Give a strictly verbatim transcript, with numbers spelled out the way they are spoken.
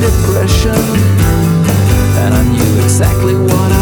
depression, and I knew exactly what I